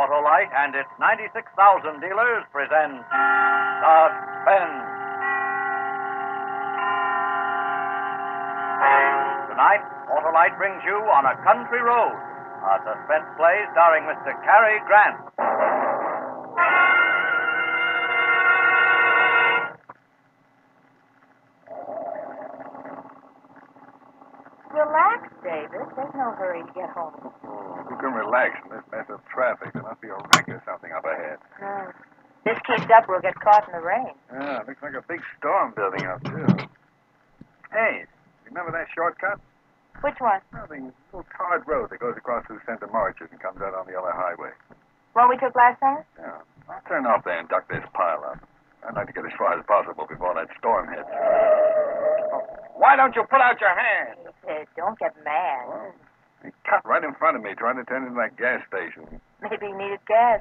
Autolite and its 96,000 dealers present Suspense. Tonight, Autolite brings you On a Country Road, a suspense play starring Mr. Cary Grant. Relax, David. There's no hurry to get home. Who can relax in this mess of traffic? There must be a wreck or something up ahead. If this keeps up, we'll get caught in the rain. Yeah, looks like a big storm building up, too. Hey, remember that shortcut? Which one? Well, the little tarred road that goes across through Center Moriches and comes out on the other highway. One we took last time? Yeah. I'll turn off there and duck this pile up. I'd like to get as far as possible before that storm hits. Why don't you put out your hand? Don't get mad. Well, he cut right in front of me trying to turn into that gas station. Maybe he needed gas.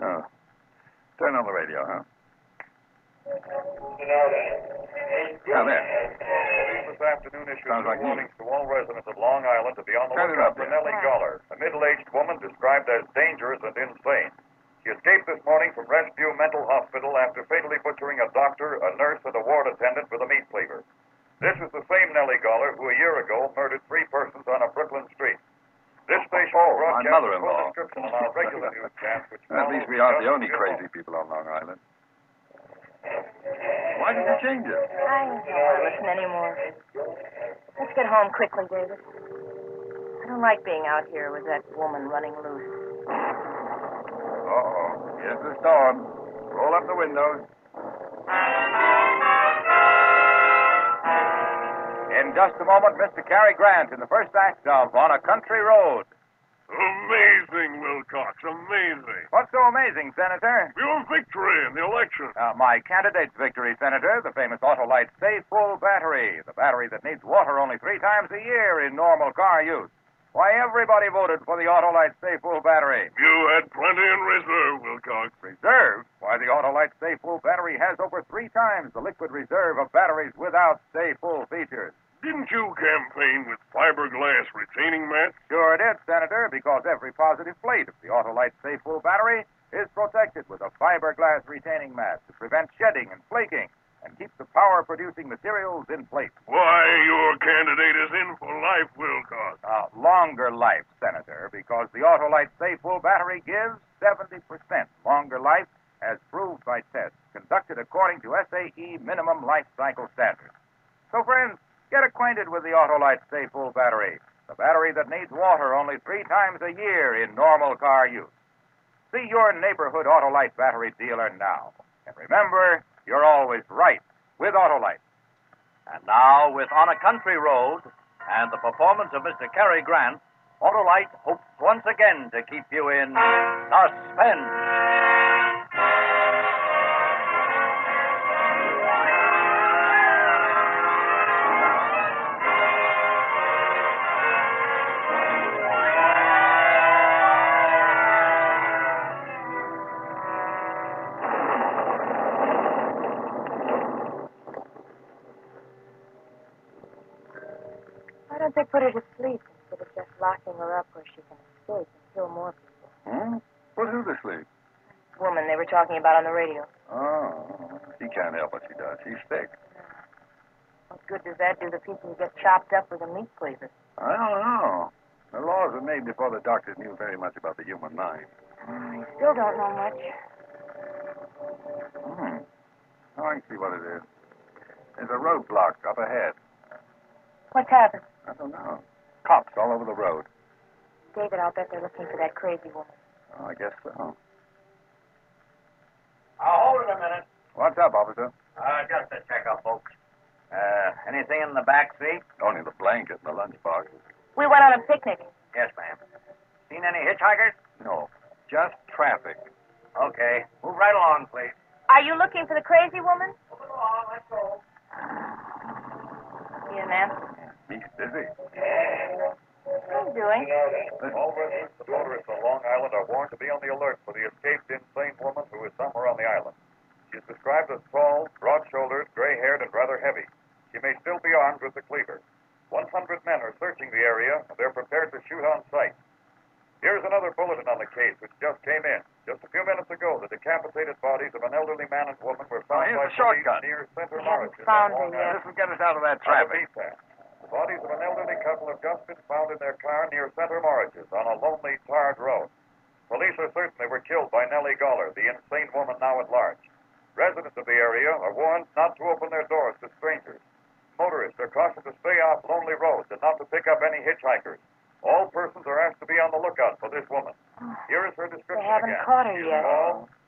Oh. Turn on the radio, huh? Yeah, there. This afternoon issues warnings to all residents of Long Island to be on the lookout for Nellie Goller, a middle-aged woman described as dangerous and insane. She escaped this morning from Rescue Mental Hospital after fatally butchering a doctor, a nurse, and a ward attendant with a meat cleaver. This is the same Nellie Goller who a year ago murdered three persons on a Brooklyn street. This station broadcasts a full description on our regular newscast, which at least we aren't the only crazy people on Long Island. Why did you change it? I don't want to listen anymore. Let's get home quickly, David. I don't like being out here with that woman running loose. Uh-oh. Here's the storm. Roll up the windows. In just a moment, Mr. Cary Grant in the first act of On a Country Road. Amazing, Wilcox. Amazing. What's so amazing, Senator? Your victory in the election. My candidate's victory, Senator. The famous Autolite Stay-Full Battery. The battery that needs water only 3 times a year in normal car use. Why, everybody voted for the Autolite Stay-Full Battery. You had plenty in reserve, Wilcox. Reserve? Why, the Autolite Stay-Full Battery has over 3 times the liquid reserve of batteries without Stay-Full features. Didn't you campaign with fiberglass retaining mats? Sure did, Senator, because every positive plate of the Autolite Stay-Full Battery is protected with a fiberglass retaining mat to prevent shedding and flaking and keep the power-producing materials in place. Why, your candidate is in for life, Wilcox. Longer life, Senator, because the Autolite Stay-Full Battery gives 70% longer life, as proved by tests conducted according to SAE minimum life cycle standards. So, friends, get acquainted with the Autolite Stay-Full Battery, the battery that needs water only 3 times a year in normal car use. See your neighborhood Autolite battery dealer now. And remember, you're always right with Autolite. And now, with On a Country Road and the performance of Mr. Cary Grant, Autolite hopes once again to keep you in suspense. They put her to sleep instead of just locking her up where she can escape and kill more people. Hmm? Put her to sleep? The woman they were talking about on the radio. Oh. She can't help what she does. She's sick. What good does that do to people who get chopped up with a meat cleaver? I don't know. The laws were made before the doctors knew very much about the human mind. I still don't know much. I can see what it is. There's a roadblock up ahead. What's happened? I don't know. Cops all over the road. David, I'll bet they're looking for that crazy woman. Oh, I guess so. Hold it a minute. What's up, officer? Just a checkup, folks. Anything in the back seat? Only the blanket and the lunchbox. We went on a picnic. Yes, ma'am. Seen any hitchhikers? No. Just traffic. Okay. Move right along, please. Are you looking for the crazy woman? Move along. Let's go. See you, ma'am. He's busy. What are you doing? All residents and motorists on Long Island are warned to be on the alert for the escaped insane woman who is somewhere on the island. She is described as tall, broad-shouldered, gray-haired, and rather heavy. She may still be armed with the cleaver. 100 men are searching the area, and they're prepared to shoot on sight. Here's another bulletin on the case which just came in. Just a few minutes ago, the decapitated bodies of an elderly man and woman were found by police near Center Moriches. This will get us out of that traffic. The bodies of an elderly couple have just been found in their car near Center Moriches on a lonely, tarred road. Police are certain they were killed by Nellie Goller, the insane woman now at large. Residents of the area are warned not to open their doors to strangers. Motorists are cautioned to stay off lonely roads and not to pick up any hitchhikers. All persons are asked to be on the lookout for this woman. Here is her description again. They haven't caught her yet.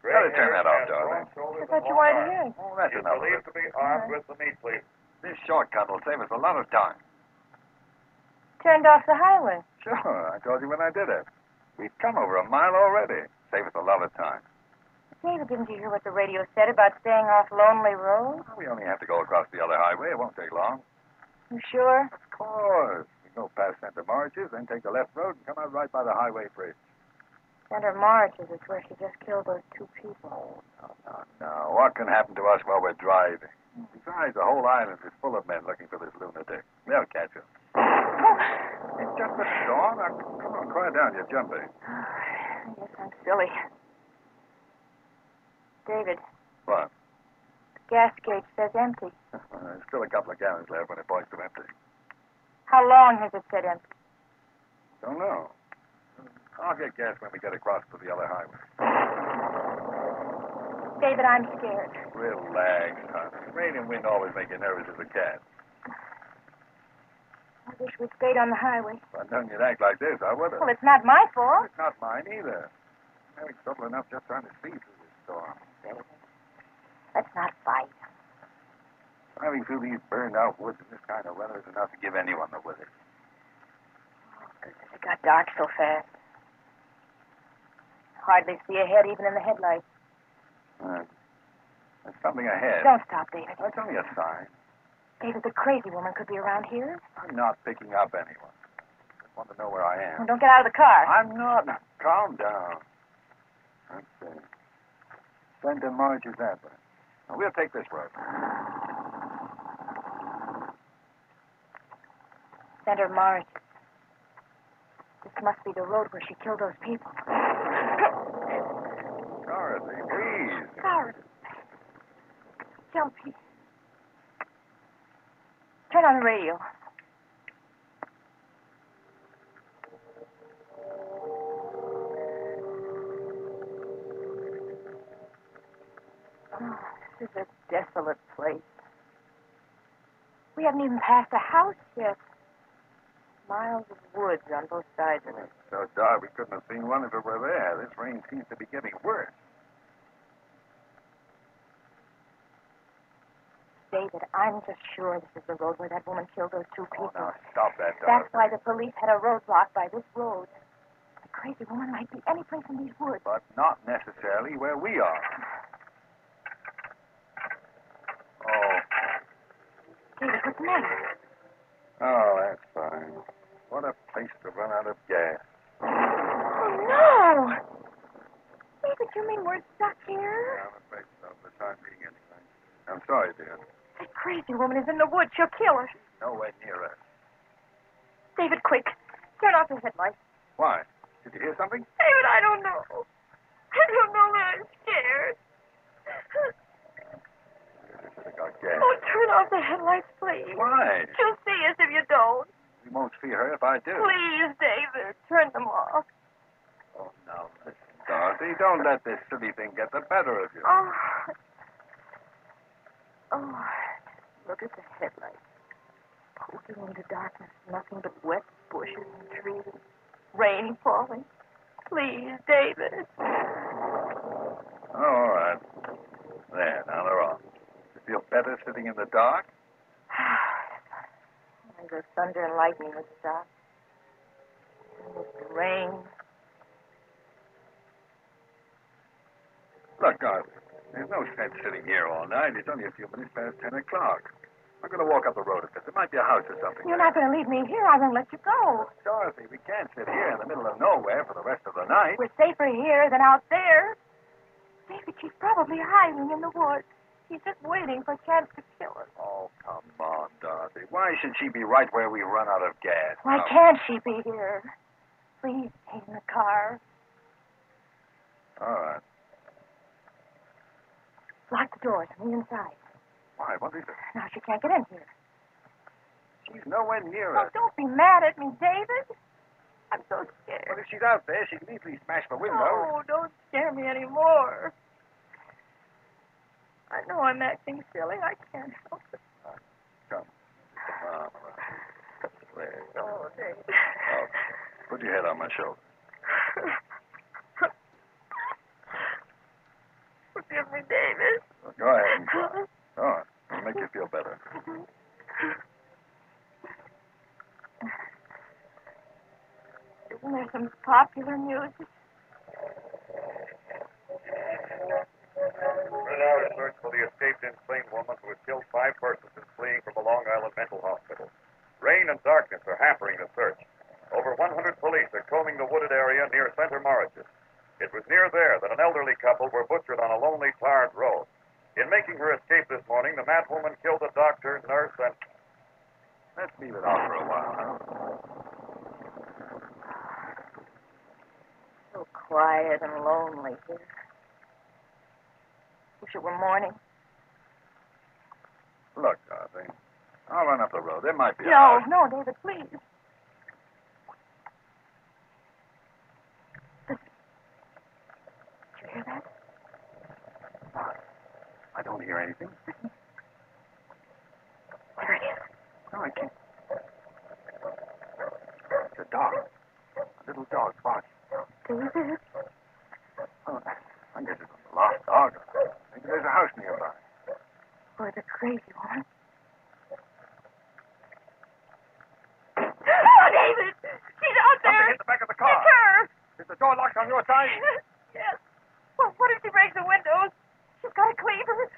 Better turn that off, darling. I thought you wanted to hear it. Oh, that's enough. She's believed to be armed with the meat cleaver. This shortcut will save us a lot of time. Turned off the highway. Sure, I told you when I did it. We've come over a mile already. Save us a lot of time. David, didn't you hear what the radio said about staying off lonely roads? We only have to go across the other highway. It won't take long. You sure? Of course. Go past Center Moriches, then take the left road and come out right by the highway bridge. Center Moriches is where she just killed those two people. Oh, no. What can happen to us while we're driving? Besides, the whole island is full of men looking for this lunatic. They'll catch him. It's just a storm. Now, come on, quiet down. You're jumping. I guess I'm silly. David. What? The gas gauge says empty. There's still a couple of gallons left when it boils to empty. How long has it set in? Don't know. I'll get gas when we get across to the other highway. David, I'm scared. Relax, honey. Rain and wind always make you nervous as a cat. I wish we'd stayed on the highway. If I'd known you'd act like this, I would have. Well, it's not my fault. It's not mine either. I'm having trouble enough just trying to see through this storm. David, let's not fight. Driving through these burned-out woods in this kind of weather is enough to give anyone the willies. It got dark so fast. Hardly see ahead, even in the headlights. There's something ahead. Don't stop, David. That's only a sign. David, the crazy woman could be around here. I'm not picking up anyone. I just want to know where I am. Well, don't get out of the car. I'm not. Calm down. Let's see. Send them Marge's that way. Now, we'll take this road. Center Moriches. This must be the road where she killed those people. Dorothy, please. Dorothy. Help me. Turn on the radio. Oh, this is a desolate place. We haven't even passed a house yet. Miles of woods on both sides of it. It's so dark we couldn't have seen one if it were there. This rain seems to be getting worse. David, I'm just sure this is the road where that woman killed those two people. Oh, now stop that, Dorothy. That's why the police had a roadblock by this road. The crazy woman might be any place in these woods. But not necessarily where we are. Oh. David, what's the matter? Oh, that's fine. What a place to run out of gas. Oh, no! David, you mean we're stuck here? Yeah, I'm afraid so. It's not meaning anything. I'm sorry, dear. That crazy woman is in the woods. She'll kill us. Nowhere near us. David, quick. Turn off the headlights. Why? Did you hear something? David, I don't know. I don't know that I'm scared. Oh, turn off the headlights, please. Why? She'll see us if you don't. You won't see her if I do. Please, David, turn them off. Oh, now, listen, Dorothy, don't let this silly thing get the better of you. Oh, look at the headlights. Poking into darkness, nothing but wet bushes and trees and rain falling. Please, David. Oh, all right. There, now they're off. Feel better sitting in the dark? And the thunder and lightning would stop. And the rain. Look, Arthur, there's no sense sitting here all night. It's only a few minutes past 10 o'clock. I'm going to walk up the road a bit. There might be a house or something. You're not going to leave me here. I won't let you go. Dorothy, we can't sit here in the middle of nowhere for the rest of the night. We're safer here than out there. David, she's probably hiding in the woods. She's just waiting for a chance to kill us. Oh, come on, Dorothy. Why should she be right where we run out of gas? Why can't she be here? please take the car. All right. Lock the doors on the inside. Why? What is it? Now she can't get in here. She's nowhere near us. Oh, don't be mad at me, David. I'm so scared. Well, if she's out there, she can easily smash the window. Oh, don't scare me anymore. I know I'm acting silly. I can't help it. Come. Oh, David. Oh, put your head on my shoulder. Forgive me, David. Well, go ahead and cry. Go on. It'll make you feel better. Isn't there some popular music? Now a search for the escaped and slain woman who has killed five persons since fleeing from the Long Island Mental Hospital. Rain and darkness are hampering the search. Over 100 police are combing the wooded area near Center Moriches. It was near there that an elderly couple were butchered on a lonely tarred road. In making her escape this morning, the mad woman killed a doctor, nurse, and... Let's leave it out for a while, huh? So quiet and lonely here. Wish it were morning. Look, Dorothy, I'll run up the road. There might be a house. No, David, please. Did you hear that? I don't hear anything. There it is. No, I can't. It's a dog. A little dog barking. David? Oh, I guess it's a lost dog. Maybe there's a house nearby. Or the crazy one. Oh, David! She's out there! Something hit the back of the car. It's her! Is the door locked on your side? Yes. Well, what if she breaks the windows? She's got a cleaver.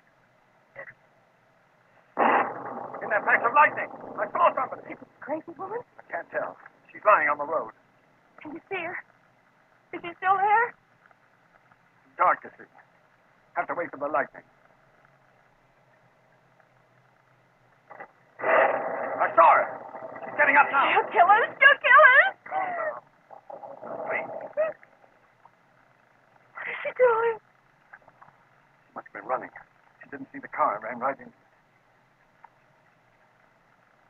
In that flash of lightning, I saw something. Is it a crazy woman? I can't tell. She's lying on the road. Can you see her? Is she still there? It's dark to see. Have to wait for the lightning. I saw her. She's getting up now. She'll kill us. She'll kill us. Calm down. Wait. What is she doing? She must have been running. She didn't see the car and ran right in.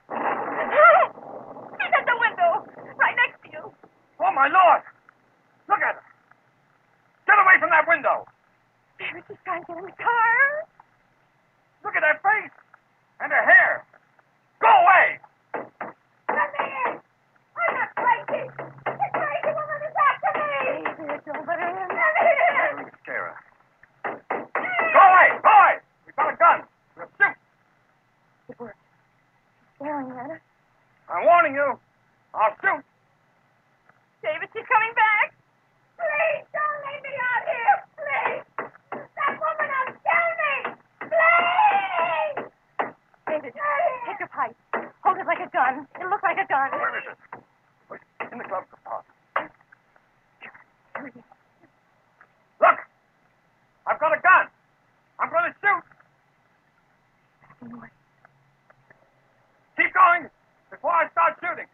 She's at the window. Right next to you. Oh, my Lord. Look at her. Get away from that window. David, she's trying to get in the car. Look at her face and her hair. Go away! Come in! I'm not crazy! The crazy woman is after me! David, don't let her in. Come in! Don't scare her. Go away! Go away! We've got a gun. We'll shoot. It worked. She's staring at us. I'm warning you. I'll shoot. David, she's coming back. Please don't leave me out here. Please. That woman will kill me! Please! David, take your pipe. Hold it like a gun. It'll look like a gun. Where is it? In the glove compartment. Here it is. Look! I've got a gun! I'm going to shoot! Keep going before I start shooting.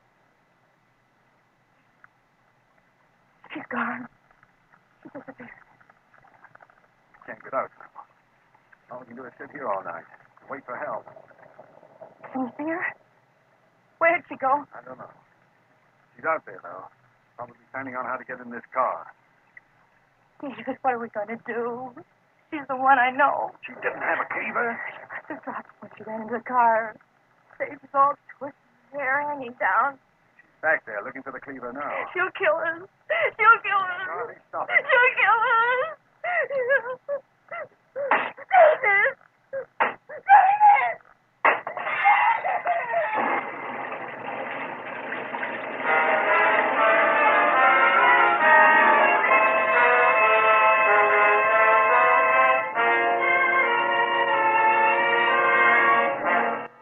She's gone. She disappeared. Can't get out. All we can do is sit here all night. Wait for help. Can you see her? Where'd she go? I don't know. She's out there, though. Probably planning on how to get in this car. David, what are we going to do? She's the one I know. She didn't have a cleaver. She must have dropped when she ran into the car. David's all twisted, hair hanging down. She's back there looking for the cleaver now. She'll kill us. She'll kill us. Charlie, stop it. She'll kill us. David! David!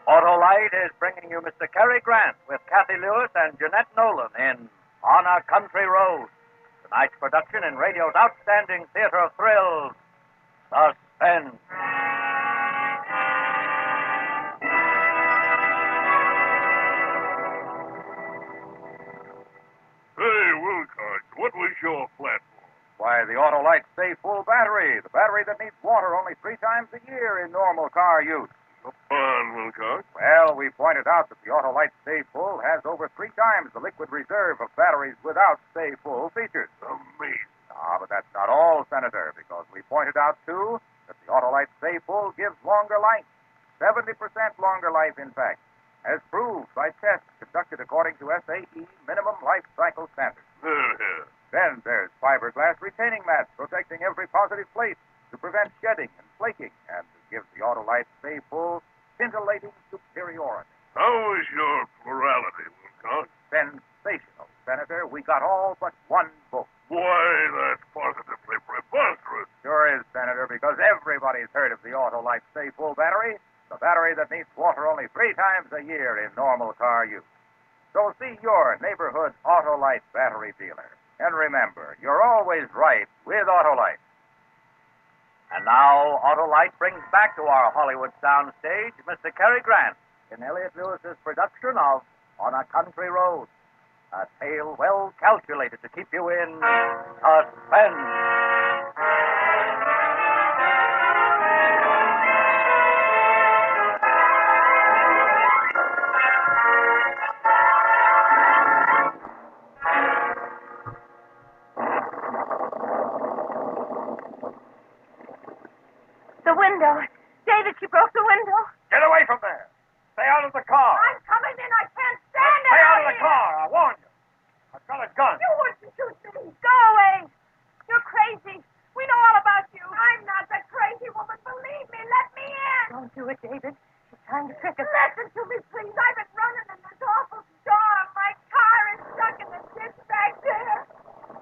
Autolite is bringing you Mr. Cary Grant with Kathy Lewis and Jeanette Nolan in On a Country Road. Tonight's production in radio's outstanding theater of thrills, Suspense. Hey, Wilkes, George, what was your platform? Why, the Autolite Stay-Full Battery. The battery that needs water only 3 times a year in normal car use. Upon Wilcox? Well, we pointed out that the Autolite Stay-Full has over 3 times the liquid reserve of batteries without Stay-Full features. Amazing. Ah, but that's not all, Senator, because we pointed out, too, that the Autolite Stay-Full gives longer life. 70% longer life, in fact, as proved by tests conducted according to SAE minimum life cycle standards. Then there's fiberglass retaining mats protecting every positive plate to prevent shedding and flaking and to give the Autolite Stay-Full scintillating superiority. How is your plurality, Wilcox? Sensational, Senator. We got all but one vote. Why, that's positively preposterous. Sure is, Senator, because everybody's heard of the Autolite Stay-Full Battery. The battery that needs water only 3 times a year in normal car use. So see your neighborhood Autolite battery dealer. And remember, you're always right with Autolite. And now, Autolite brings back to our Hollywood soundstage Mr. Cary Grant in Elliot Lewis's production of On a Country Road, a tale well calculated to keep you in suspense. David, you broke the window. Get away from there. Stay out of the car. I'm coming in. I can't stand it. Stay out of the car. I warn you. I've got a gun. You wouldn't shoot me. Go away. You're crazy. We know all about you. I'm not the crazy woman. Believe me. Let me in. Don't do it, David. She's trying to trick us. Listen to me, please. I've been running in this awful storm. My car is stuck in the ditch back there.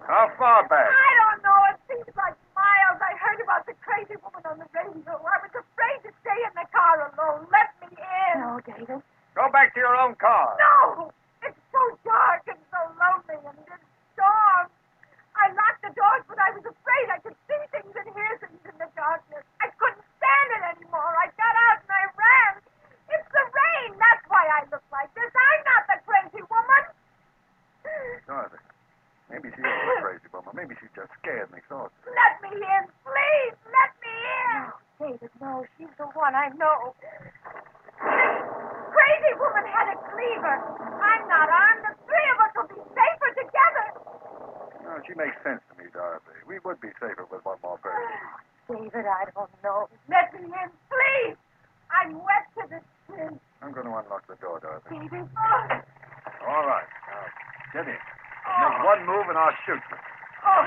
How far back? I don't know. It seems like miles. I heard about the crazy woman on the radio. I was afraid to stay in the car alone. Let me in. No, David. Go back to your own car. No! It's so dark and so lonely and it's storm. I locked the doors, but I was afraid I could see things and hear things in the darkness. I couldn't stand it anymore. I got out and I ran. It's the rain. That's why I look like this. I'm not the crazy woman. Dorothy, maybe she isn't the crazy woman. Maybe she just scared me. So. Let me in, please. Let me in. No. David, no, she's the one I know. This crazy woman had a cleaver. I'm not armed. The three of us will be safer together. No, she makes sense to me, Dorothy. We would be safer with one more person. David, I don't know. Let me in, please. I'm wet to the skin. I'm going to unlock the door, Dorothy. David. Oh. All right. Now, get in. Oh. Make one move and I'll shoot you. Oh,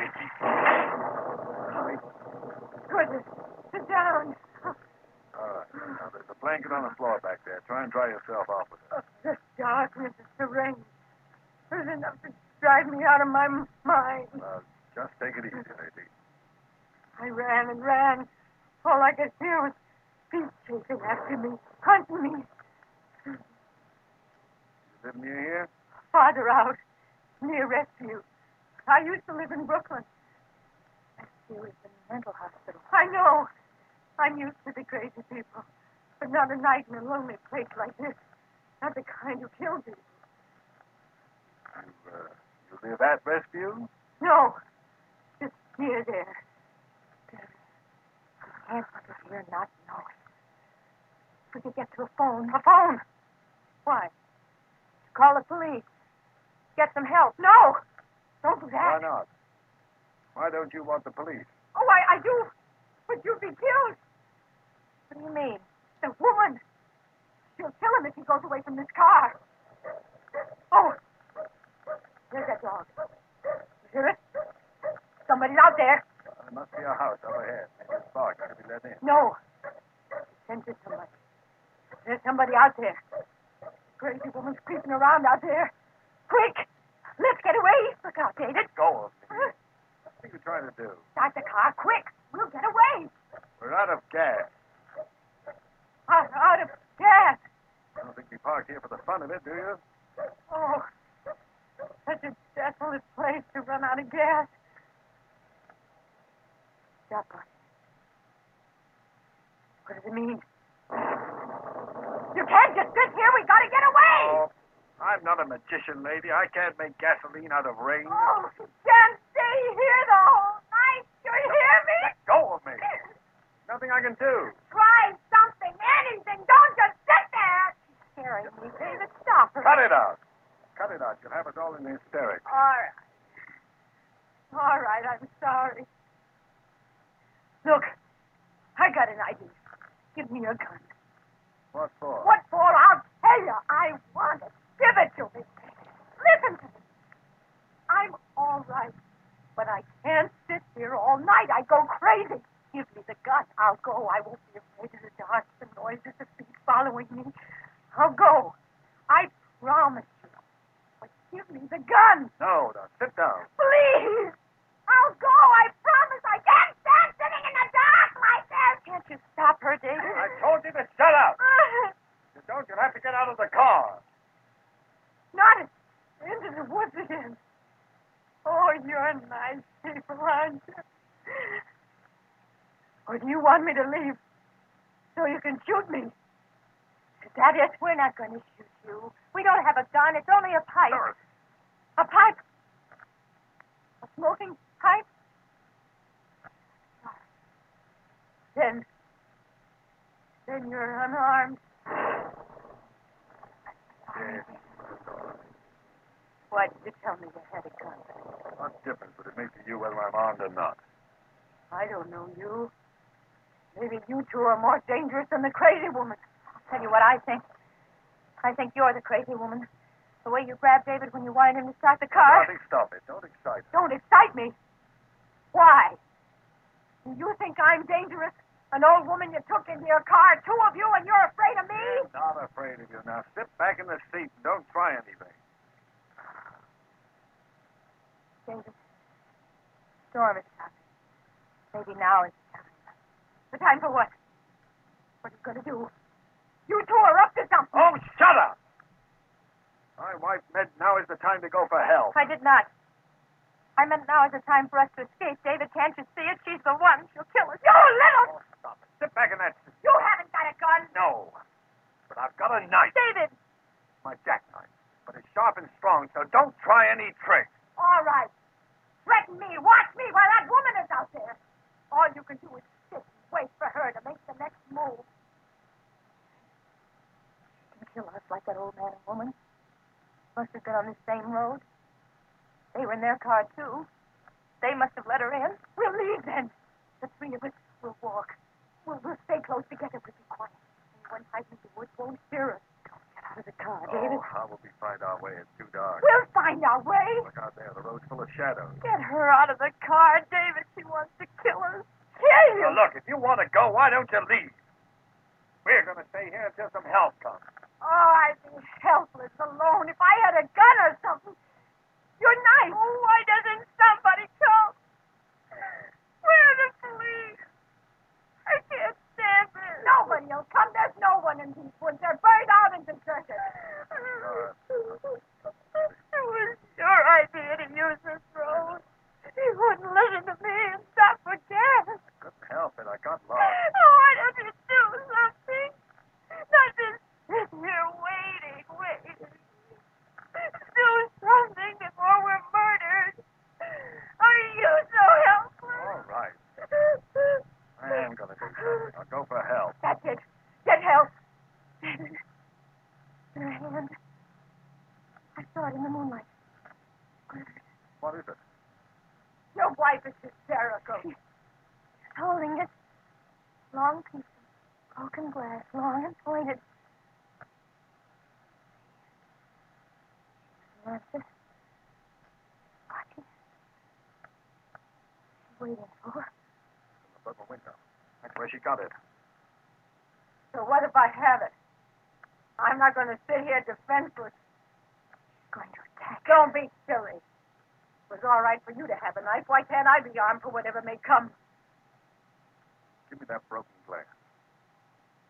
goodness. Sit down. All right. Now, there's a blanket on the floor back there. Try and dry yourself off with it. Oh, the darkness, the rain. It's enough to drive me out of my mind. Well, just take it easy, lady. I ran and ran. All I could hear was feet chasing after me, hunting me. You live near here? Farther out, near Rescue. I used to live in Brooklyn. Rescue is in the mental hospital. I know. I'm used to the crazy people, but not a night in a lonely place like this. Not the kind who kills you. You live at Rescue? No. Just near there. I can't let it here not knowing. We could get to a phone. A phone? Why? To call the police. Get some help. No! Don't do that. Why not? Why don't you want the police? Oh, I do. But you'd be killed. What do you mean? The woman. She'll kill him if he goes away from this car. Oh. There's that dog. You hear it? Somebody's out there. There must be a house over here. Maybe it's barked. Could be let in. No. Send it to somebody. There's somebody out there. The crazy woman's creeping around out there. Quick. Let's get away. Look out, David. Go. What are you trying to do? Start the car. Quick. We'll get away. We're out of gas. Out of gas? I don't think you parked here for the fun of it, do you? Oh, such a desolate place to run out of gas. Stop us. What does it mean? You can't just sit here. We got to get away. Oh, I I'm not a magician, lady. I can't make gasoline out of rain. Oh, she can't stay here the whole night. You hear me? Let go of me. Nothing I can do. Try something, anything. Don't just sit there. She's carrying me. David, stop her. Cut it out. Cut it out. You'll have us all in hysterics. All right, I'm sorry. Look, I got an idea. Give me your gun. What for? What for? I'll tell you. I want it. Give it to me. Listen to me. I'm all right, but I can't sit here all night. I go crazy. Give me the gun. I'll go. I won't be afraid of the dark, the noises, the feet following me. I'll go. I promise you. But give me the gun. No, don't. Sit down. Please. I'll go. I promise. I can't stand sitting in the dark like this. Can't you stop her, David? I told you to shut up. If you don't, you'll have to get out of the car. Not into the woods again. Oh, you're nice people, aren't you? Or do you want me to leave so you can shoot me? Daddy, we're not going to shoot you. We don't have a gun. It's only a pipe. Sure. A pipe. A smoking pipe. Then you're unarmed. Why did you tell me you had a gun? What difference would it make to you whether I'm armed or not? I don't know you. Maybe you two are more dangerous than the crazy woman. I'll tell you what I think. I think you're the crazy woman. The way you grabbed David when you wanted him to start the car. Daddy, stop it. Don't excite me. Don't excite me? Why? Do you think I'm dangerous? An old woman you took into your car, two of you, and you're afraid of me? I'm not afraid of you. Now sit back in the seat and don't try anything. David, the storm is coming. Maybe now is the time. The time for what? What are you going to do? You two are up to something. Oh, shut up! My wife meant now is the time to go for hell. I did not. I meant now is the time for us to escape. David, can't you see it? She's the one. She'll kill us. You little... Oh, stop it. Sit back in that seat. You haven't got a gun. No. But I've got a knife. David. My jackknife. But it's sharp and strong, so don't try any tricks. All right. Threaten me. Watch me while that woman is out there. All you can do is sit and wait for her to make the next move. She can kill us like that old man and woman. Must have been on the same road. They were in their car, too. They must have let her in. We'll leave, then. The three of us will walk. We'll stay close together. We'll be quiet. Anyone hiding in the woods won't hear us. Don't get out of the car, David. Oh, how will we find our way? It's too dark. We'll find our way. Look out there. The road's full of shadows. Get her out of the car, David. She wants to kill us. Kill you. Now, look, if you want to go, why don't you leave? We're going to stay here until some help comes. Oh, I'd be helpless alone if I had a gun or something. Your knife. Oh, why doesn't somebody come? Where are the police? I can't stand this. Nobody will come. There's no one in these woods. They're burned out and deserted. It was your idea to use this road. You wouldn't listen to me and stop for gas. I couldn't help it. I got lost. Oh, why don't you do something? Not just sit here waiting. Do something before we're murdered. Are you so helpless? All right. I am going to do something. I'll go for help. That's it. Get help. Their hand. I saw it in the moonlight. What is it? Your wife is hysterical. She's holding it. Long piece of broken glass, long and pointed. Watching. Waiting for her. From the window. That's where she got it. So what if I have it? I'm not going to sit here defenseless. She's going to attack. Don't be silly. It was all right for you to have a knife. Why can't I be armed for whatever may come? Give me that broken glass.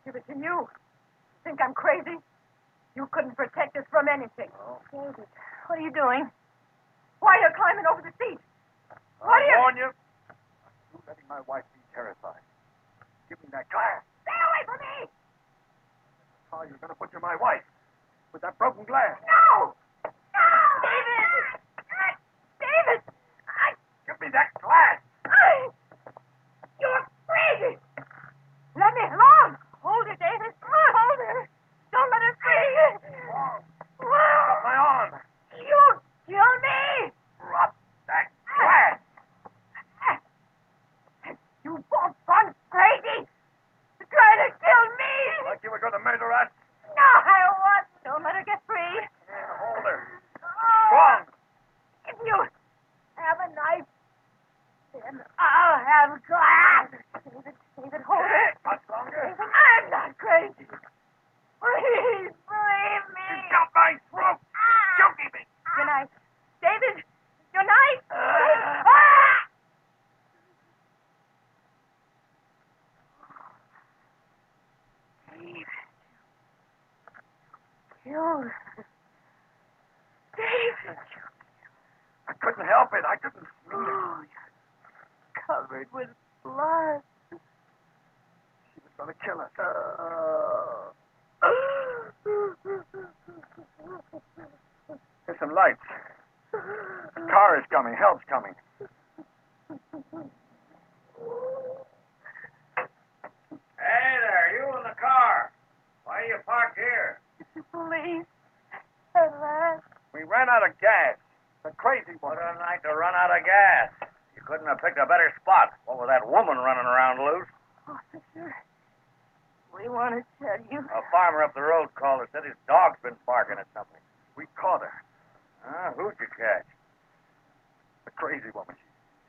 Give it to you. You think I'm crazy? You couldn't protect us from anything. Oh. David, what are you doing? Why are you climbing over the seat? I warn you. I'm letting my wife be terrified. Give me that glass. Stay away from me! That's how you're going to put my wife. with that broken glass. No! No! David! David! Give me that glass! You're crazy! Let me alone! Hold it, David! Hold it! Don't let it free! Stop my arm! You'll kill me! Drop that glass! You both gone crazy! You're trying to kill me! Like you were going to murder us? No, I wasn't. Don't let her get free. Hold her. Strong. If you have a knife, then I'll have glass. David, hold her. Much longer. David, I'm not crazy. Please, believe me. She's got my throat. Don't give me. Your knife. David, your knife. David. Ah! David. You. David. I couldn't help it. I couldn't. Oh, you're covered with blood. She was going to kill us. There's some lights. A car is coming. Help's coming. Hey there, you in the car. Why are you parked here? Police. At last. We ran out of gas. The crazy one. What a night to run out of gas. You couldn't have picked a better spot. What with that woman running around loose? Officer, we want to tell you. A farmer up the road called and said his dog's been barking at something. We caught her. Who'd you catch? The crazy woman.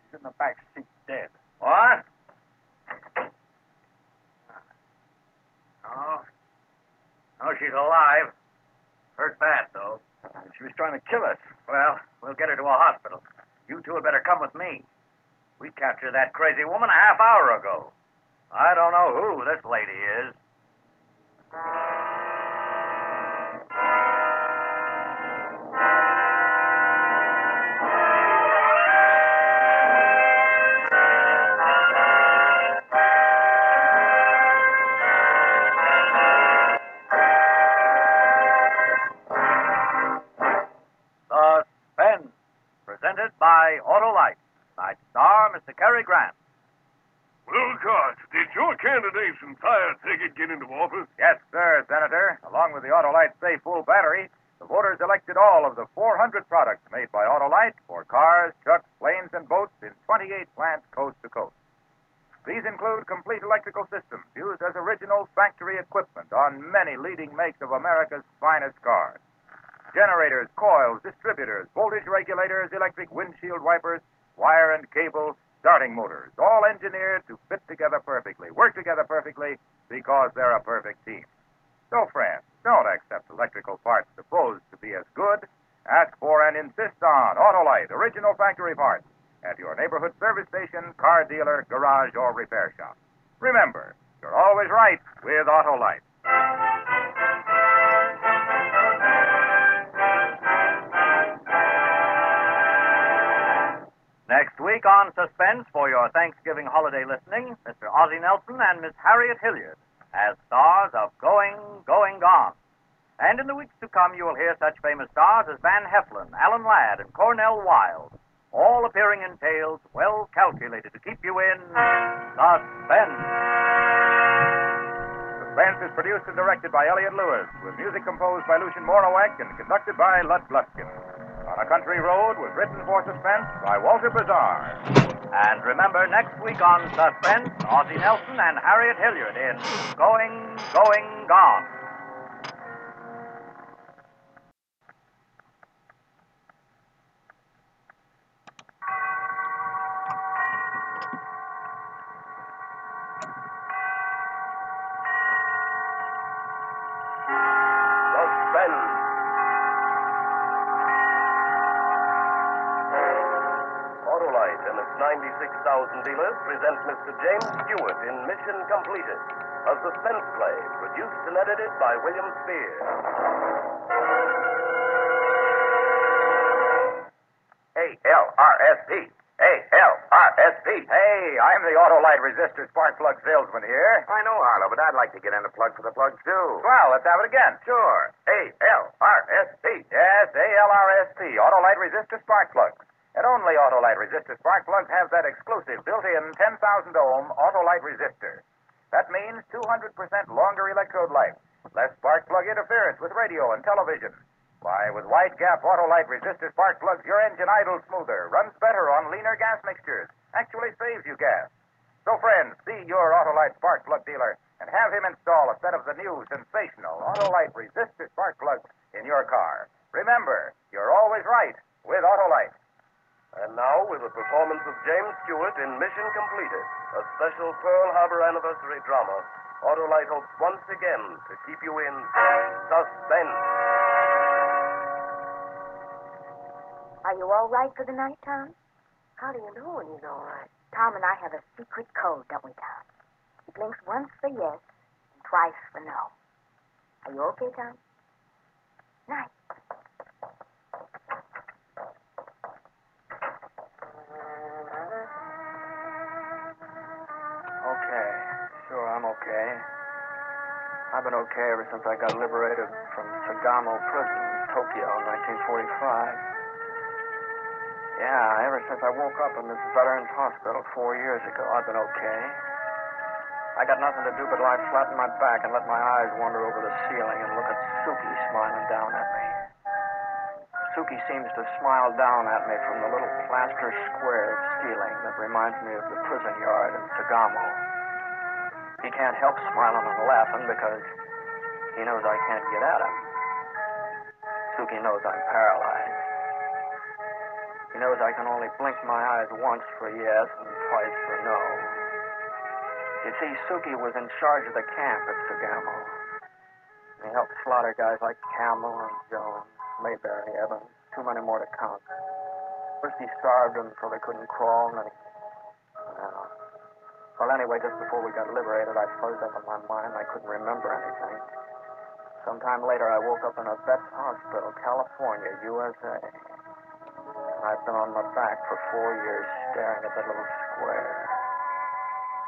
She's in the back seat dead. What? Oh. No, she's alive. Hurt bad, though. She was trying to kill us. Well, we'll get her to a hospital. You two had better come with me. We captured that crazy woman a half hour ago. I don't know who this lady is. Autolite, by star Mr. Cary Grant. Will Cox, did your candidate's entire ticket get into office? Yes, sir, Senator. Along with the Autolite Stay-Full Battery, the voters elected all of the 400 products made by Autolite for cars, trucks, planes, and boats in 28 plants coast to coast. These include complete electrical systems used as original factory equipment on many leading makes of America's finest cars. Generators, coils, distributors, voltage regulators, electric windshield wipers, wire and cable, starting motors, all engineered to fit together perfectly, work together perfectly, because they're a perfect team. So, friends, don't accept electrical parts supposed to be as good. Ask for and insist on Autolite original factory parts at your neighborhood service station, car dealer, garage, or repair shop. Remember, you're always right with Autolite. Next week on Suspense, for your Thanksgiving holiday listening, Mr. Ozzie Nelson and Miss Harriet Hilliard as stars of Going, Going, Gone. And in the weeks to come, you will hear such famous stars as Van Heflin, Alan Ladd, and Cornell Wilde, all appearing in tales well calculated to keep you in suspense. Suspense is produced and directed by Elliot Lewis, with music composed by Lucian Borowack and conducted by Lud Gluskin. On a Country Road was written for Suspense by Walter Bazaar. And remember, next week on Suspense, Ozzie Nelson and Harriet Hilliard in Going, Going, Gone. Dealers present Mr. James Stewart in Mission Completed, a suspense play produced and edited by William Spears. A-L-R-S-P. A-L. RSP. Hey, I'm the Autolite Resistor Spark Plug salesman here. I know, Harlow, but I'd like to get in a plug for the plug, too. Well, let's have it again. Sure. ALRSP. Yes, ALRSP, Autolite Resistor Spark Plugs. And only Autolite Resistor Spark Plugs have that exclusive built-in 10,000-ohm Autolite resistor. That means 200% longer electrode life, less spark plug interference with radio and television. Why, with wide-gap Autolite resistor spark plugs, your engine idles smoother, runs better on leaner gas mixtures, actually saves you gas. So, friends, see your Autolite spark plug dealer and have him install a set of the new sensational Autolite resistor spark plugs in your car. Remember, you're always right with Autolite. And now, with a performance of James Stewart in Mission Completed, a special Pearl Harbor anniversary drama, Autolite hopes once again to keep you in suspense. Are you all right for the night, Tom? How do you know when he's all right? Tom and I have a secret code, don't we, Tom? It blinks once for yes and twice for no. Are you okay, Tom? Night. Okay. Sure, I'm okay. I've been okay ever since I got liberated from Sugamo Prison in Tokyo in 1945. Yeah, ever since I woke up in this veterans hospital 4 years ago, I've been okay. I got nothing to do but lie flat on my back and let my eyes wander over the ceiling and look at Suki smiling down at me. Suki seems to smile down at me from the little plaster square of ceiling that reminds me of the prison yard in Sugamo. He can't help smiling and laughing because he knows I can't get at him. Suki knows I'm paralyzed. He knows I can only blink my eyes once for yes and twice for no. You see, Suki was in charge of the camp at Sugamo. He helped slaughter guys like Camel and Jones, Mayberry, Evans, too many more to count. First he starved them till they couldn't crawl, and then he... Well, anyway, just before we got liberated, I fuzzed up in my mind. I couldn't remember anything. Sometime later, I woke up in a vet's hospital, California, USA. I've been on my back for 4 years staring at that little square.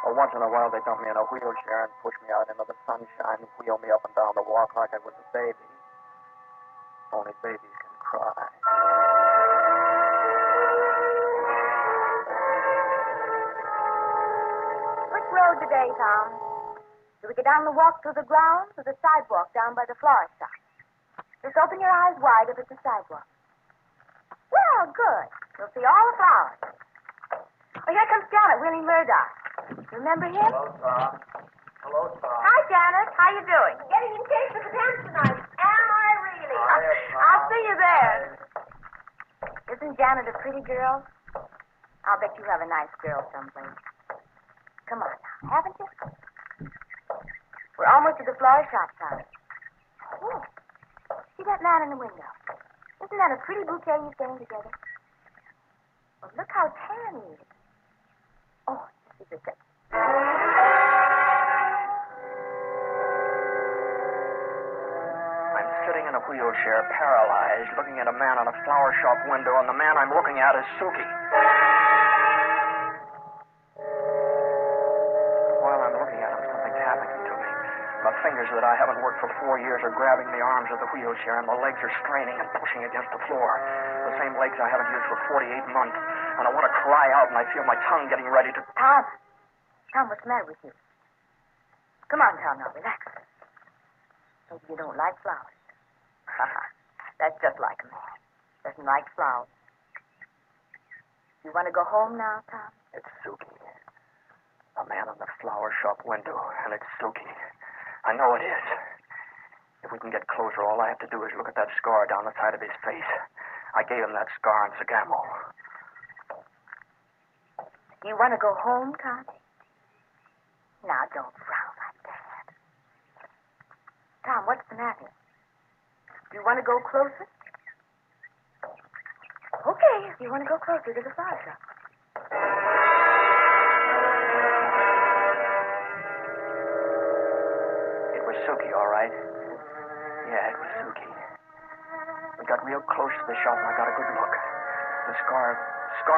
Well, once in a while, they dump me in a wheelchair and push me out into the sunshine and wheel me up and down the walk like I was a baby. Only babies can cry. Which road today, Tom? Do we go down the walk through the grounds or the sidewalk down by the florist shop? Just open your eyes wide if it's a sidewalk. Oh, good. You'll see all the flowers. Oh, here comes Janet, Willie Murdoch. Remember him? Hello, Tom. Hello, Tom. Hi, Janet. How you doing? Getting engaged for the dance tonight. Am I really? Hi, I'll see you there. Hi. Isn't Janet a pretty girl? I'll bet you have a nice girl someplace. Come on now, haven't you? We're almost to the flower shop, Tom. Oh, see that man in the window? Isn't that a pretty bouquet you're getting together? Well, look how tan he is. Oh, this is a good. I'm sitting in a wheelchair, paralyzed, looking at a man in a flower shop window, and the man I'm looking at is Suki. While I'm looking at him, something's happening to me. My fingers that I haven't worked for 4 years are grabbing the arms of the wheelchair, and the legs are straining and pushing against the floor. The same legs I haven't used for 48 months. And I want to cry out, and I feel my tongue getting ready to... Tom! Tom, what's the matter with you? Come on, Tom, now, relax. Maybe you don't like flowers. That's just like a man. Doesn't like flowers. You want to go home now, Tom? It's Suki. A man in the flower shop window, and it's Suki. I know it is. If we can get closer, all I have to do is look at that scar down the side of his face. I gave him that scar in Sugamo. You want to go home, Tom? Now, don't frown like that. Tom, what's the matter? Do you want to go closer? Okay, if you want to go closer to the flower shop. Suki, all right? Yeah, it was Suki. We got real close to the shop and I got a good look. The scar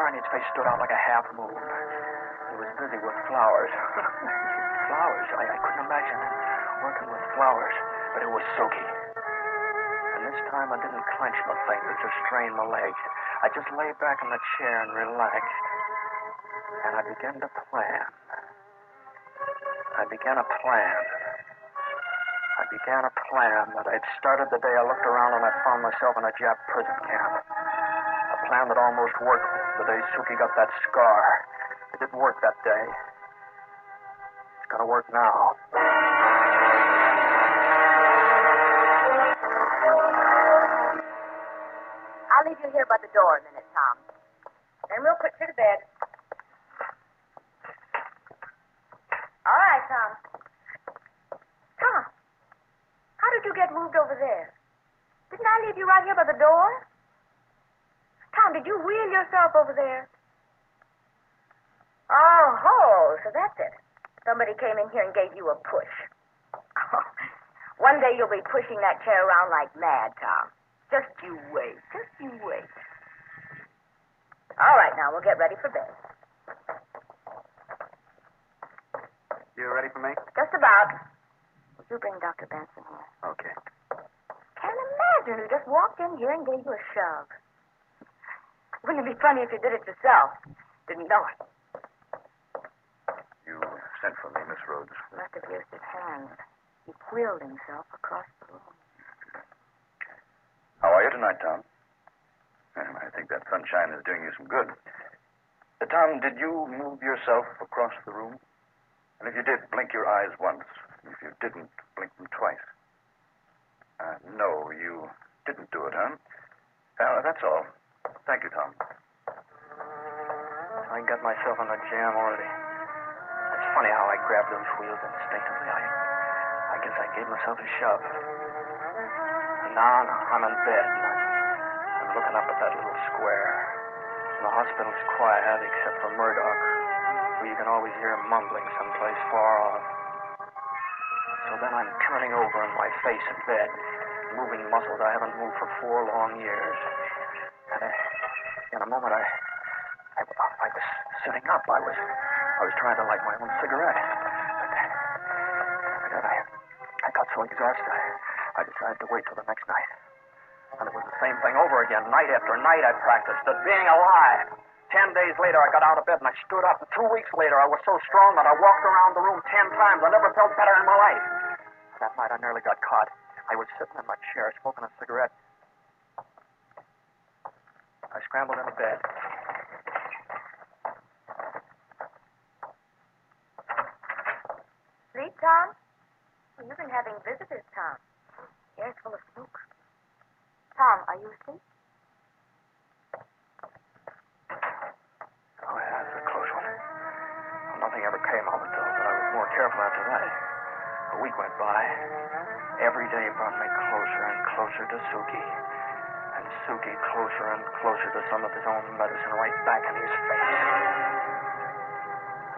on its face stood out like a half moon. It was busy with flowers. Flowers? I couldn't imagine working with flowers, but it was silky. And this time I didn't clench my fingers or strain my legs. I just lay back in the chair and relaxed. And I began to plan. I began a plan that I'd started the day I looked around and I found myself in a Jap prison camp. A plan that almost worked the day Suki got that scar. It didn't work that day. It's gonna work now. I'll leave you here by the door a minute, Tom. And real quick to the bed. All right, Tom. Tom, how did you get moved over there? Didn't I leave you right here by the door? Tom, did you wheel yourself over there? Oh, ho, so that's it. Somebody came in here and gave you a push. One day you'll be pushing that chair around like mad, Tom. Just you wait. All right, now, we'll get ready for bed. You ready for me? Just about. Would you bring Dr. Benson here? Okay. Can't imagine who just walked in here and gave you a shove. Wouldn't it be funny if you did it yourself? Didn't know it. You sent for me, Miss Rhodes. He must have used his hands. He wheeled himself across the room. How are you tonight, Tom? I think that sunshine is doing you some good. Tom, did you move yourself across the room? And if you did, blink your eyes once. If you didn't, blink them twice. No, you didn't do it, huh? That's all. Thank you, Tom. I got myself in a jam already. It's funny how I grabbed those wheels instinctively. I guess I gave myself a shove. Now I'm in bed. I'm looking up at that little square. And the hospital's quiet, except for Murdoch, who you can always hear mumbling someplace far off. So then I'm turning over in my face in bed, moving muscles I haven't moved for 4 long years. And in a moment, I was sitting up. I was trying to light my own cigarette. But then I got so exhausted, I decided to wait till the next night. And it was the same thing over again. Night after night, I practiced at being alive. 10 days later, I got out of bed and I stood up. And 2 weeks later, I was so strong that I walked around the room 10 times. I never felt better in my life. That night, I nearly got caught. I was sitting in my chair, smoking a cigarette. I scrambled into bed. Sleep, Tom? You've been having visitors, Tom. Air is full of smoke. Tom, are you asleep? Oh, yeah, that's a close one. Well, nothing ever came of it, though, but I was more careful after that. A week went by. Every day brought me closer and closer to Suki. And Suki closer and closer to some of his own medicine right back in his face.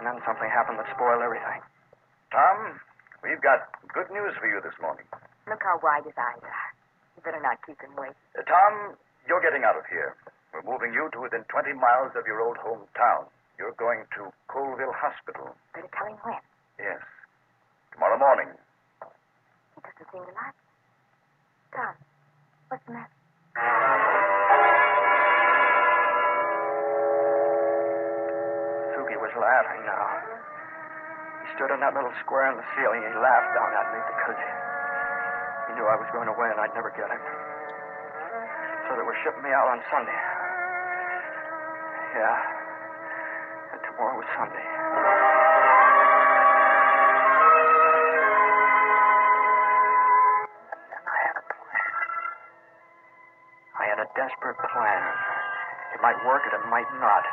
And then something happened that spoiled everything. Tom, we've got good news for you this morning. Look how wide his eyes are. You better not keep him waiting. Tom, you're getting out of here. We're moving you to within 20 miles of your old hometown. You're going to Colville Hospital. Better tell him when. Yes. Tomorrow morning. He doesn't seem to like it. Tom, what's the matter? Suki was laughing now. He stood in that little square in the ceiling. He laughed down at me because he knew I was going away and I'd never get it. So they were shipping me out on Sunday. Yeah. And tomorrow was Sunday. And then I had a plan. I had a desperate plan. It might work and it might not.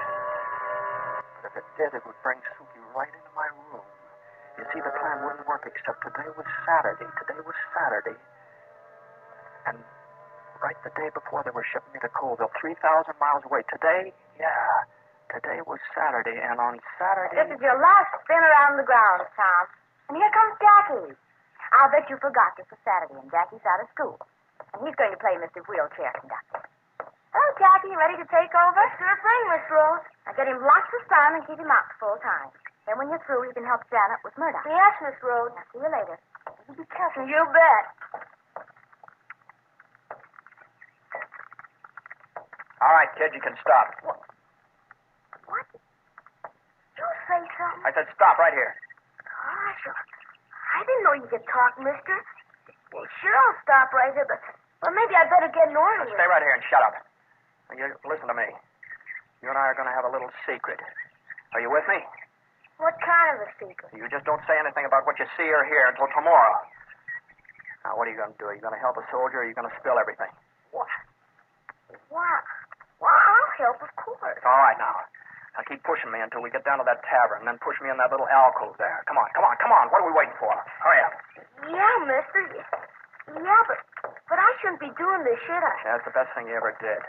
But if it did, it would bring Suki right into my room. You see, the plan wouldn't work except today was Saturday. And right the day before they were shipping me to Colville, 3,000 miles away. Today was Saturday, and on Saturday... This is your last spin around the grounds, Tom. And here comes Jackie. I'll bet you forgot this was Saturday, and Jackie's out of school. And he's going to play Mr. Wheelchair Conductor. Oh, Jack, Blackie, ready to take over? Sure thing, Miss Rose. Now get him lots of sun and keep him out full time. Then when you're through, you can help Janet with Murdoch. Yes, Miss Rose. I'll see you later. Be careful. You bet. All right, kid, you can stop. What? Did you say something? I said stop right here. Gosh, I didn't know you could talk, mister. Well, sure, I'll stop right here, but well, maybe I'd better get an order. Stay right here and shut up. You listen to me. You and I are going to have a little secret. Are you with me? What kind of a secret? You just don't say anything about what you see or hear until tomorrow. Now, what are you going to do? Are you going to help a soldier, or are you going to spill everything? What? What? Well, I'll help, of course. All right, now keep pushing me until we get down to that tavern, and then push me in that little alcove there. Come on. What are we waiting for? Hurry up. Yeah, mister. Yeah, but I shouldn't be doing this, should I? Yeah, that's the best thing you ever did.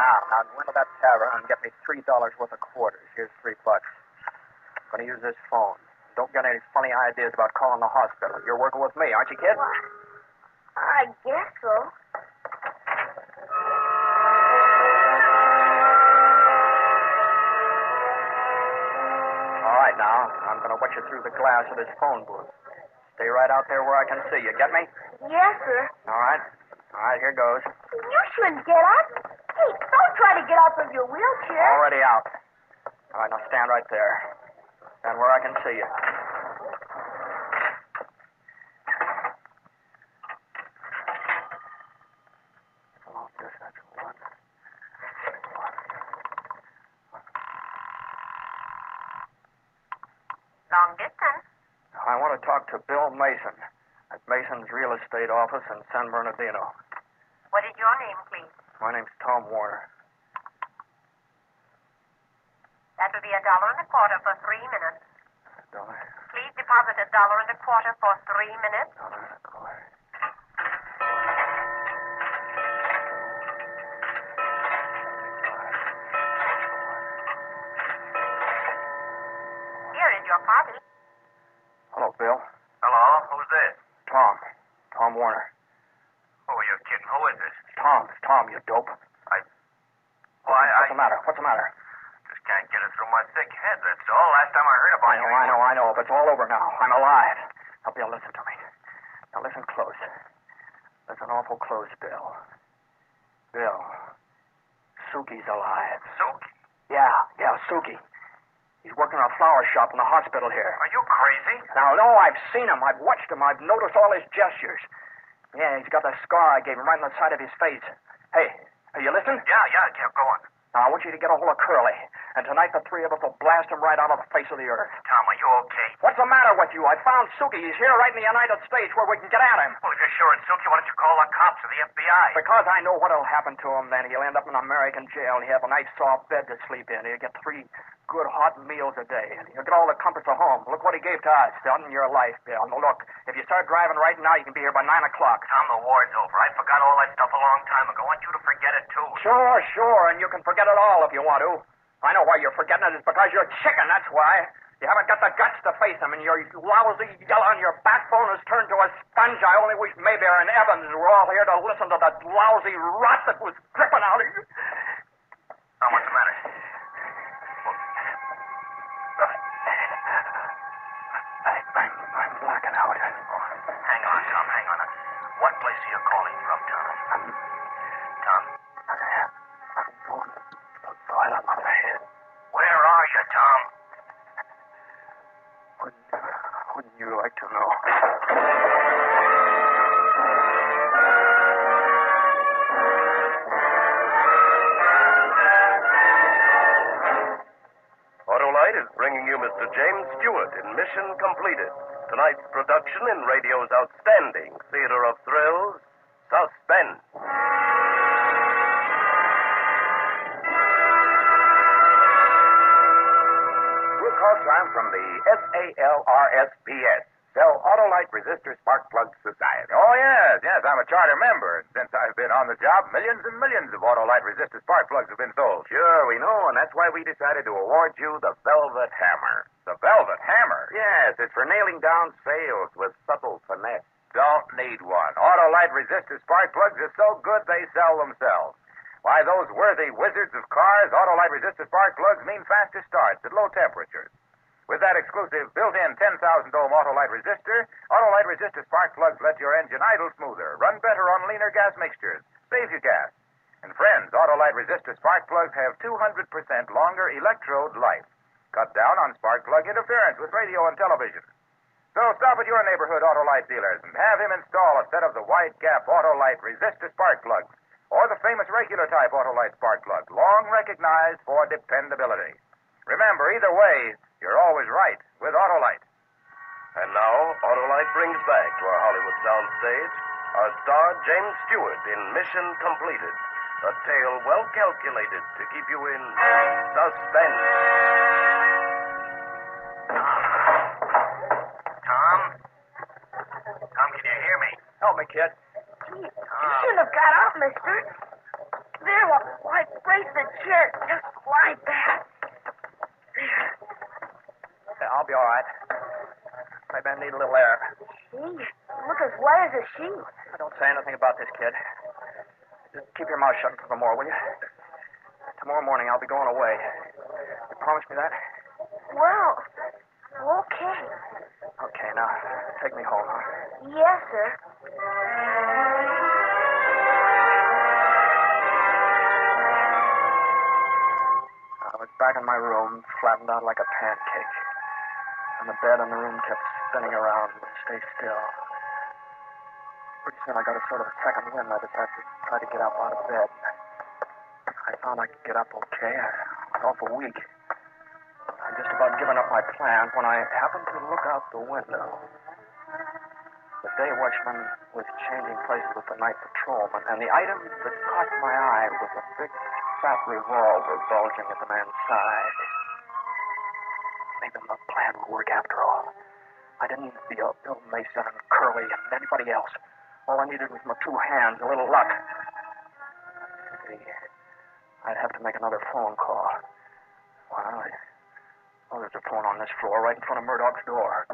Now go into that tavern and get me $3 worth of quarters. Here's $3. I'm going to use this phone. Don't get any funny ideas about calling the hospital. You're working with me, aren't you, kid? Well, I guess so. All right, now, I'm going to watch you through the glass of this phone booth. Stay right out there where I can see you. Get me? Yes, sir. All right, here goes. You shouldn't get up. Hey, don't try to get out of your wheelchair. Already out. All right, now stand right there. Stand where I can see you. Long distance, one. Long distance? I want to talk to Bill Mason at Mason's real estate office in San Bernardino. What is your name, please? My name's Tom Warner. That will be $1.25 for 3 minutes. $1? Please deposit $1.25 for 3 minutes. $1.25. Here is your party. Hello, Bill. Hello, who's this? Tom Warner. Oh, you're kidding. Who is this? Tom, you dope. What's the matter? What's the matter? Just can't get it through my thick head, that's all. Last time I heard about you... I know, but it's all over now. I'm alive. Now, Bill, listen to me. Now, listen close. Listen awful close, Bill. Bill, Suki's alive. Suki? Yeah, Suki. He's working in a flower shop in the hospital here. Are you crazy? Now, no, I've seen him. I've watched him. I've noticed all his gestures. Yeah, he's got that scar I gave him right on the side of his face. Hey, are you listening? Yeah, go on. Now, I want you to get a hold of Curly, and tonight the three of us will blast him right out of the face of the earth. Tom, are you okay? What's the matter with you? I found Suki. He's here right in the United States where we can get at him. Well, if you're sure it's Suki, why don't you call the cops or the FBI? Because I know what'll happen to him then. He'll end up in an American jail, and he'll have a nice soft bed to sleep in. He'll get 3 good hot meals a day, and he'll get all the comforts of home. Look what he gave to us. Not in your life, Bill. Now, look, if you start driving right now, you can be here by 9 o'clock. Tom, the war's over. I forgot all that stuff a long time ago. I want you to forget it, too. Sure, and you can forget it all if you want to. I know why you're forgetting it. It's because you're chicken, that's why. You haven't got the guts to face them, and your lousy yellow and your backbone has turned to a sponge. I only wish Mayberry and Evans were all here to listen to the lousy rot that was dripping out of you. Now, what's the matter? I'm blacking out. Oh, hang on, Tom. What place are you calling from, Tom? Tom? Where are you, Tom? Wouldn't you like to know? Autolite is bringing you Mr. James Stewart in Mission Completed. Tonight's production in radio's outstanding theater of thrills, Suspense. I'm from the SALRSPS, Sell Autolite Resistor Spark Plugs Society. Oh, yes, I'm a charter member. Since I've been on the job, millions and millions of Autolite Resistor Spark Plugs have been sold. Sure, we know, and that's why we decided to award you the Velvet Hammer. The velvet hammer? Yes, it's for nailing down sales with subtle finesse. Don't need one. Autolite Resistor Spark Plugs are so good they sell themselves. Why, those worthy wizards of cars, Autolite Resistor Spark Plugs mean faster starts at low temperatures. With that exclusive built-in 10,000-ohm Autolite Resistor Spark Plugs let your engine idle smoother, run better on leaner gas mixtures, save you gas. And friends, Autolite Resistor Spark Plugs have 200% longer electrode life. Cut down on spark plug interference with radio and television. So stop at your neighborhood Autolite dealers and have him install a set of the wide-gap Autolite Resistor Spark Plugs or the famous regular-type Autolite Spark Plug, long recognized for dependability. Remember, either way, you're always right with Autolite. And now, Autolite brings back to our Hollywood soundstage our star James Stewart in Mission Completed, a tale well calculated to keep you in suspense. Tom, can you hear me? Help me, kid. Gee, you shouldn't have got up, mister. There, why break the chair just like that? There. Yeah, I'll be all right. Maybe I need a little air. Gee, look as white as a sheet. Don't say anything about this, kid. Keep your mouth shut for more, will you? Tomorrow morning, I'll be going away. You promise me that? Well, okay. Okay, now, take me home, huh? Yes, sir. I was back in my room, flattened out like a pancake. And the bed in the room kept spinning around and would stay still. Pretty soon I got a sort of a second wind. I decided to try to get up out of bed. I found I could get up okay. I was awful weak. I'd just about given up my plan when I happened to look out the window. The day watchman was changing places with the night patrolman, and the item that caught my eye was a big, fat revolver bulging at the man's side. Maybe my plan would work after all. I didn't need to be a Bill Mason and Curly and anybody else. All I needed was my two hands, a little luck. See, I'd have to make another phone call. Well, there's a phone on this floor right in front of Murdoch's door.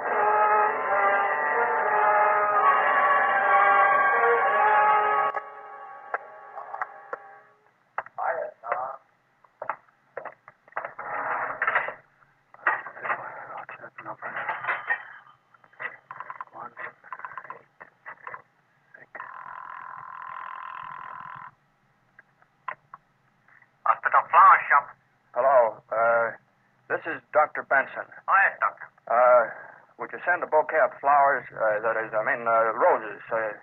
This is Dr. Benson. Oh, yes, Doctor. Would you send a bouquet of flowers, roses. A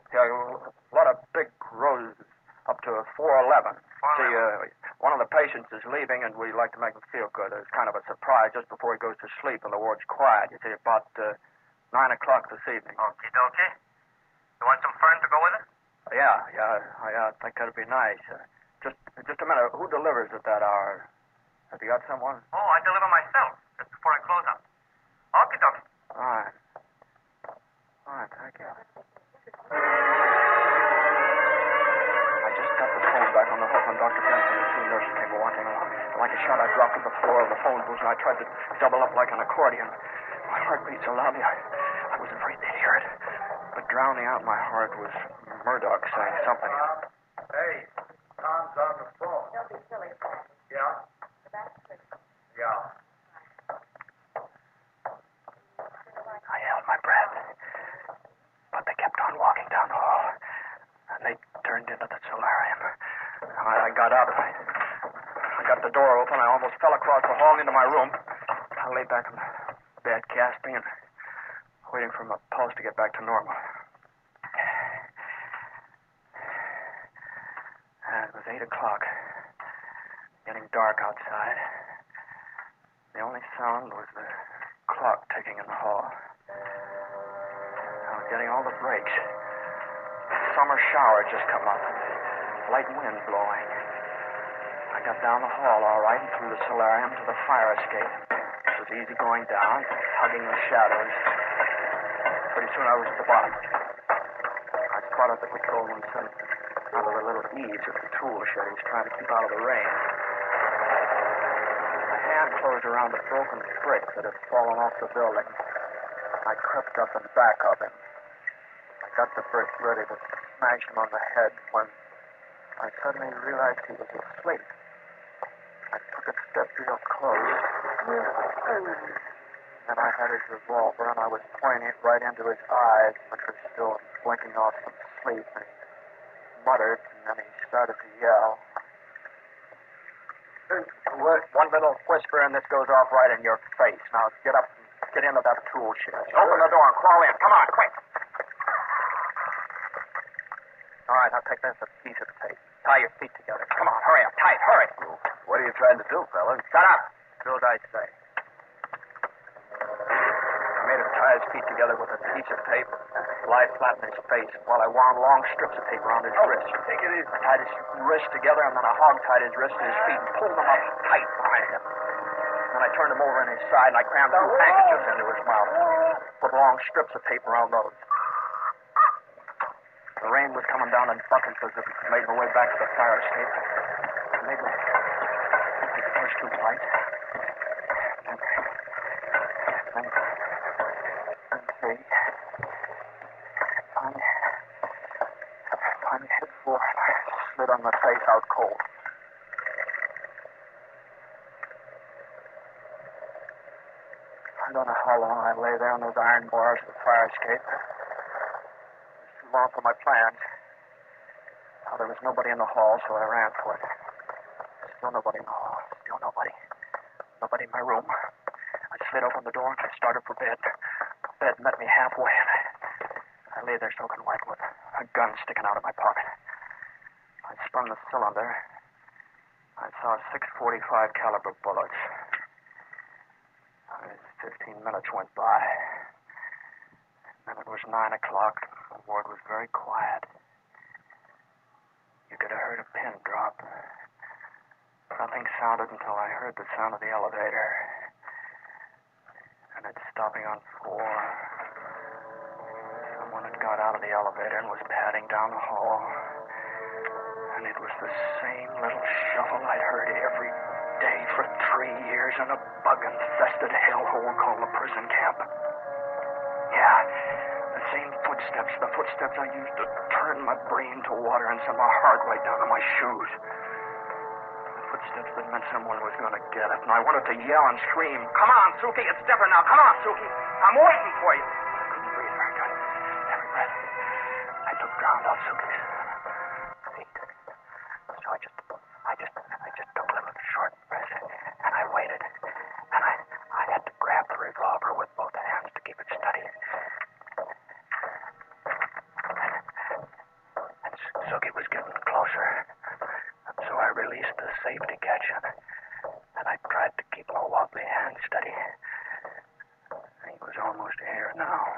lot of big roses, up to 411. See, one of the patients is leaving, and we'd like to make him feel good. It's kind of a surprise just before he goes to sleep, and the ward's quiet. You see, about 9 o'clock this evening. Okie dokie. You want some fern to go with it? I think that'd be nice. Just a minute. Who delivers at that hour? Have you got someone? Oh, I deliver myself, just before I close up. Okie dokie. All right, thank you. I just got the phone back on the hook when Dr. Benson and two nurses came walking along. Like a shot, I dropped to the floor of the phone booth, and I tried to double up like an accordion. My heart beat so loudly, I was afraid they'd hear it. But drowning out my heart was Murdoch saying something. Hey, Tom's on the phone. Don't be silly, Tom. Yeah? I held my breath, but they kept on walking down the hall, and they turned into the solarium. I got up. I got the door open. I almost fell across the hall into my room. I lay back in bed, gasping and waiting for my pulse to get back to normal. And it was 8 o'clock, getting dark outside. The only sound was the clock ticking in the hall. I was getting all the breaks. The summer shower had just come up. Light wind blowing. I got down the hall all right and through the solarium to the fire escape. It was easy going down, hugging the shadows. Pretty soon I was at the bottom. I spotted the patrolman sitting under the little eaves of the tool shed. He was trying to keep out of the rain. I hand closed around a broken brick that had fallen off the building. I crept up and back of him. I got the brick ready to smash him on the head when I suddenly realized he was asleep. I took a step real close. And I had his revolver, and I was pointing it right into his eyes, which was still blinking off from sleep, and he muttered, and then he started to yell. One little whisper, and this goes off right in your face. Now get up and get into that tool shed. Open the door and crawl in. Come on, quick. All right, now take this piece of tape. Tie your feet together. Come on, hurry up. Tight, hurry. What are you trying to do, fellas? Shut up. Do as I say. I made him tie his feet together with a piece of tape and lie flat in his face while I wound long strips of tape around his wrist. Take it easy. I tied his wrist together, and then I hog-tied his wrist and his feet and pulled them up tight behind him. Then I turned him over on his side, and I crammed two handkerchiefs into his mouth with long strips of tape around those. The rain was coming down in buckets as it made my way back to the fire escape. I made the first two bites. And three. Finally hit four. I slid on my face out cold. I don't know how long I lay there on those iron bars of the fire escape. Long for my plans. Now, there was nobody in the hall, so I ran for it. Still nobody in the hall. Still nobody. Nobody in my room. I slid open the door and I started for bed. The bed met me halfway, and I lay there soaking wet with a gun sticking out of my pocket. I spun the cylinder. I saw 6.45 caliber bullets. 15 minutes went by. Then it was 9 o'clock. The ward was very quiet. You could have heard a pin drop. Nothing sounded until I heard the sound of the elevator. And it's stopping on 4. Someone had got out of the elevator and was padding down the hall. And it was the same little shuffle I'd heard every day for 3 years in a bug-infested hellhole called the prison camp. Yeah, the same footsteps, the footsteps I used to turn my brain to water and send my heart right down to my shoes. The footsteps that meant someone was going to get it, and I wanted to yell and scream, "Come on, Suki, it's different now. Come on, Suki, I'm waiting for you." I couldn't breathe. I got every breath. I took ground off Suki's feet. So I just took a little short breath, and I waited. And I had to grab the revolver with both hands to keep it steady. And Suki was getting closer. So I released the safety catch, and I tried to keep my wobbly hand steady. He was almost here now.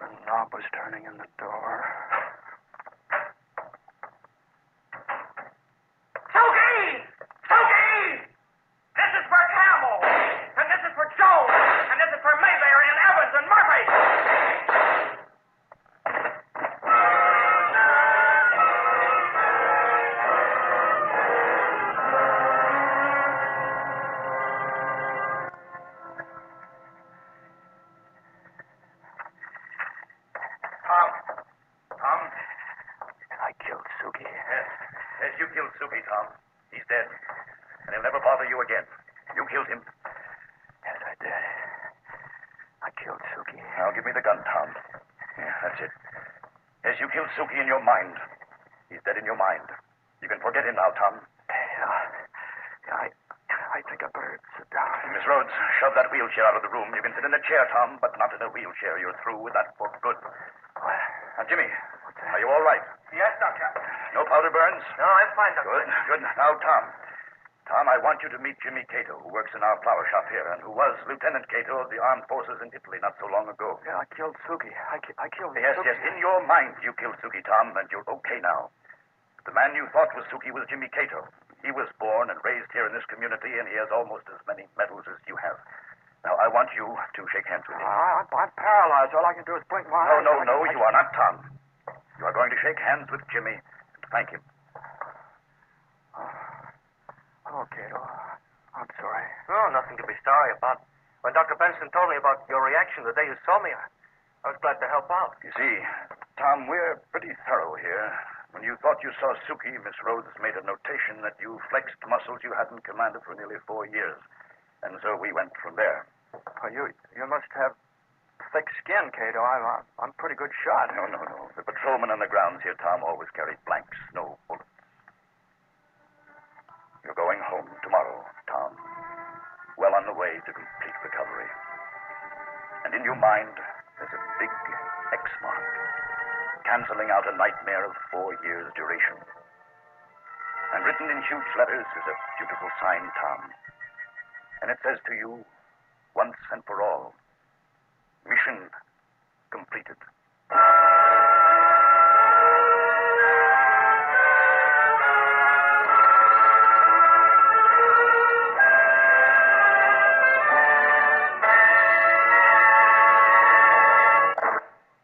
The knob was turning in the door. Suki, in your mind. He's dead in your mind. You can forget him now, Tom. I think I better sit down. Miss Rhodes, shove that wheelchair out of the room. You can sit in a chair, Tom, but not in a wheelchair. You're through with that for good. What? Now, Jimmy, are you all right? Yes, Doctor. No powder burns? No, I'm fine, Doctor. Good. Now, Tom, I want you to meet Jimmy Cato, who works in our flower shop here, and who was Lieutenant Cato of the Armed Forces in Italy not so long ago. Yeah, I killed Suki. I killed Suki. Yes, in your mind you killed Suki, Tom, and you're okay now. The man you thought was Suki was Jimmy Cato. He was born and raised here in this community, and he has almost as many medals as you have. Now, I want you to shake hands with him. I'm paralyzed. All I can do is blink my eyes. No, you are not, Tom. You are going to shake hands with Jimmy and thank him. Oh, Cato, I'm sorry. Oh, nothing to be sorry about. When Dr. Benson told me about your reaction the day you saw me, I was glad to help out. You see, Tom, we're pretty thorough here. When you thought you saw Suki, Miss Rhodes made a notation that you flexed muscles you hadn't commanded for nearly 4 years. And so we went from there. Oh, you must have thick skin, Cato. I'm pretty good shot. No. The patrolmen on the grounds here, Tom, always carried blanks, no bullets. You're going home tomorrow, Tom. Well on the way to complete recovery. And in your mind, there's a big X mark, canceling out a nightmare of 4 years' duration. And written in huge letters is a beautiful sign, Tom. And it says to you, once and for all, mission completed.